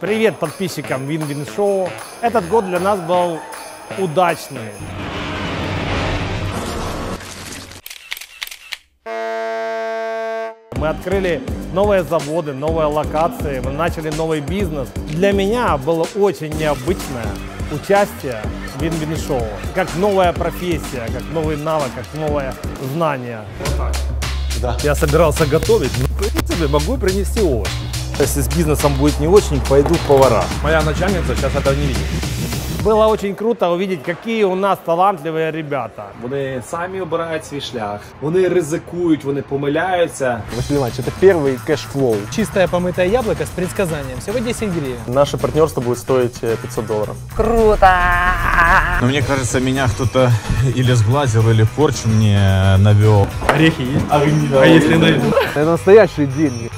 Привет подписчикам Win-Win Show. Этот год для нас был удачный. Мы открыли новые заводы, новые локации, мы начали новый бизнес. Для меня было очень необычное участие в Win-Win Show. Как новая профессия, как новый навык, как новое знание. Вот так. Да. Я собирался готовить, но тебе могу принести овощи. Если с бизнесом будет не очень, пойдут повара. Моя начальница сейчас этого не видит. Было очень круто увидеть, какие у нас талантливые ребята. Они сами выбирают свой шлях, они рискуют, они помиляются. Вы понимаете, это первый кэшфлоу. Чистое помытое яблоко с предсказанием. Всего 10 гривен. Наше партнерство будет стоить $500. Круто! Но мне кажется, меня кто-то или сглазил, или порчу мне навел. Орехи есть? А если найду? Это настоящие деньги.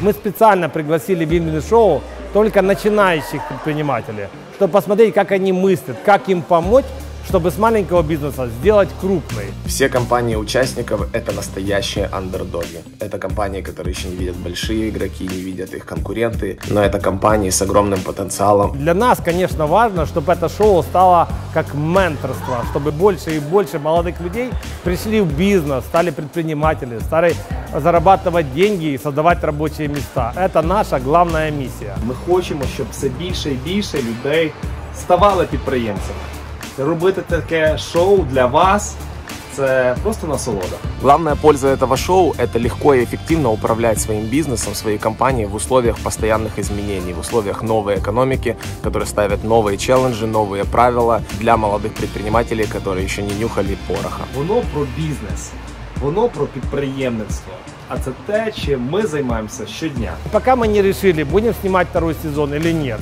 Мы специально пригласили в Win-Win Show только начинающих предпринимателей, чтобы посмотреть, как они мыслят, как им помочь, чтобы с маленького бизнеса сделать крупный. Все компании участников – это настоящие андердоги. Это компании, которые еще не видят большие игроки, не видят их конкуренты, но это компании с огромным потенциалом. Для нас, конечно, важно, чтобы это шоу стало как менторство, чтобы больше и больше молодых людей пришли в бизнес, стали предприниматели, стали зарабатывать деньги и создавать рабочие места. Это наша главная миссия. Мы хотим, чтобы все больше и больше людей ставало підприємцями. Робити такое шоу для вас – это просто насолода. Главная польза этого шоу – это легко и эффективно управлять своим бизнесом, своей компанией в условиях постоянных изменений, в условиях новой экономики, которые ставят новые челленджи, новые правила для молодых предпринимателей, которые еще не нюхали пороха. Воно про бизнес, воно про предпринимательство. А это то, чем мы занимаемся щодня. Пока мы не решили, будем снимать второй сезон или нет.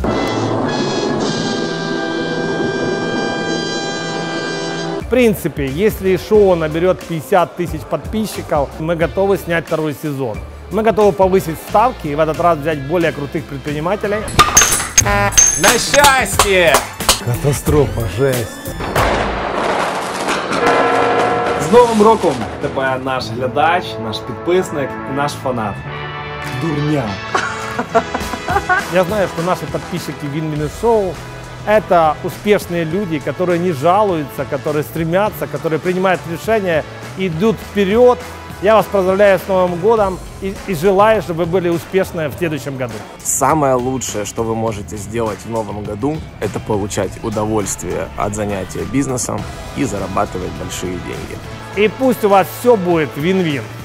В принципе, если шоу наберет 50 тысяч подписчиков, мы готовы снять второй сезон. Мы готовы повысить ставки и в этот раз взять более крутых предпринимателей. На счастье! Катастрофа, жесть! С Новым роком! Тебе наш глядач, наш підписник, наш фанат. Дурня! Я знаю, что наши подписчики Win-Win Show — это успешные люди, которые не жалуются, которые стремятся, которые принимают решения, идут вперед. Я вас поздравляю с Новым годом и желаю, чтобы вы были успешны в следующем году. Самое лучшее, что вы можете сделать в Новом году, это получать удовольствие от занятия бизнесом и зарабатывать большие деньги. И пусть у вас все будет вин-вин.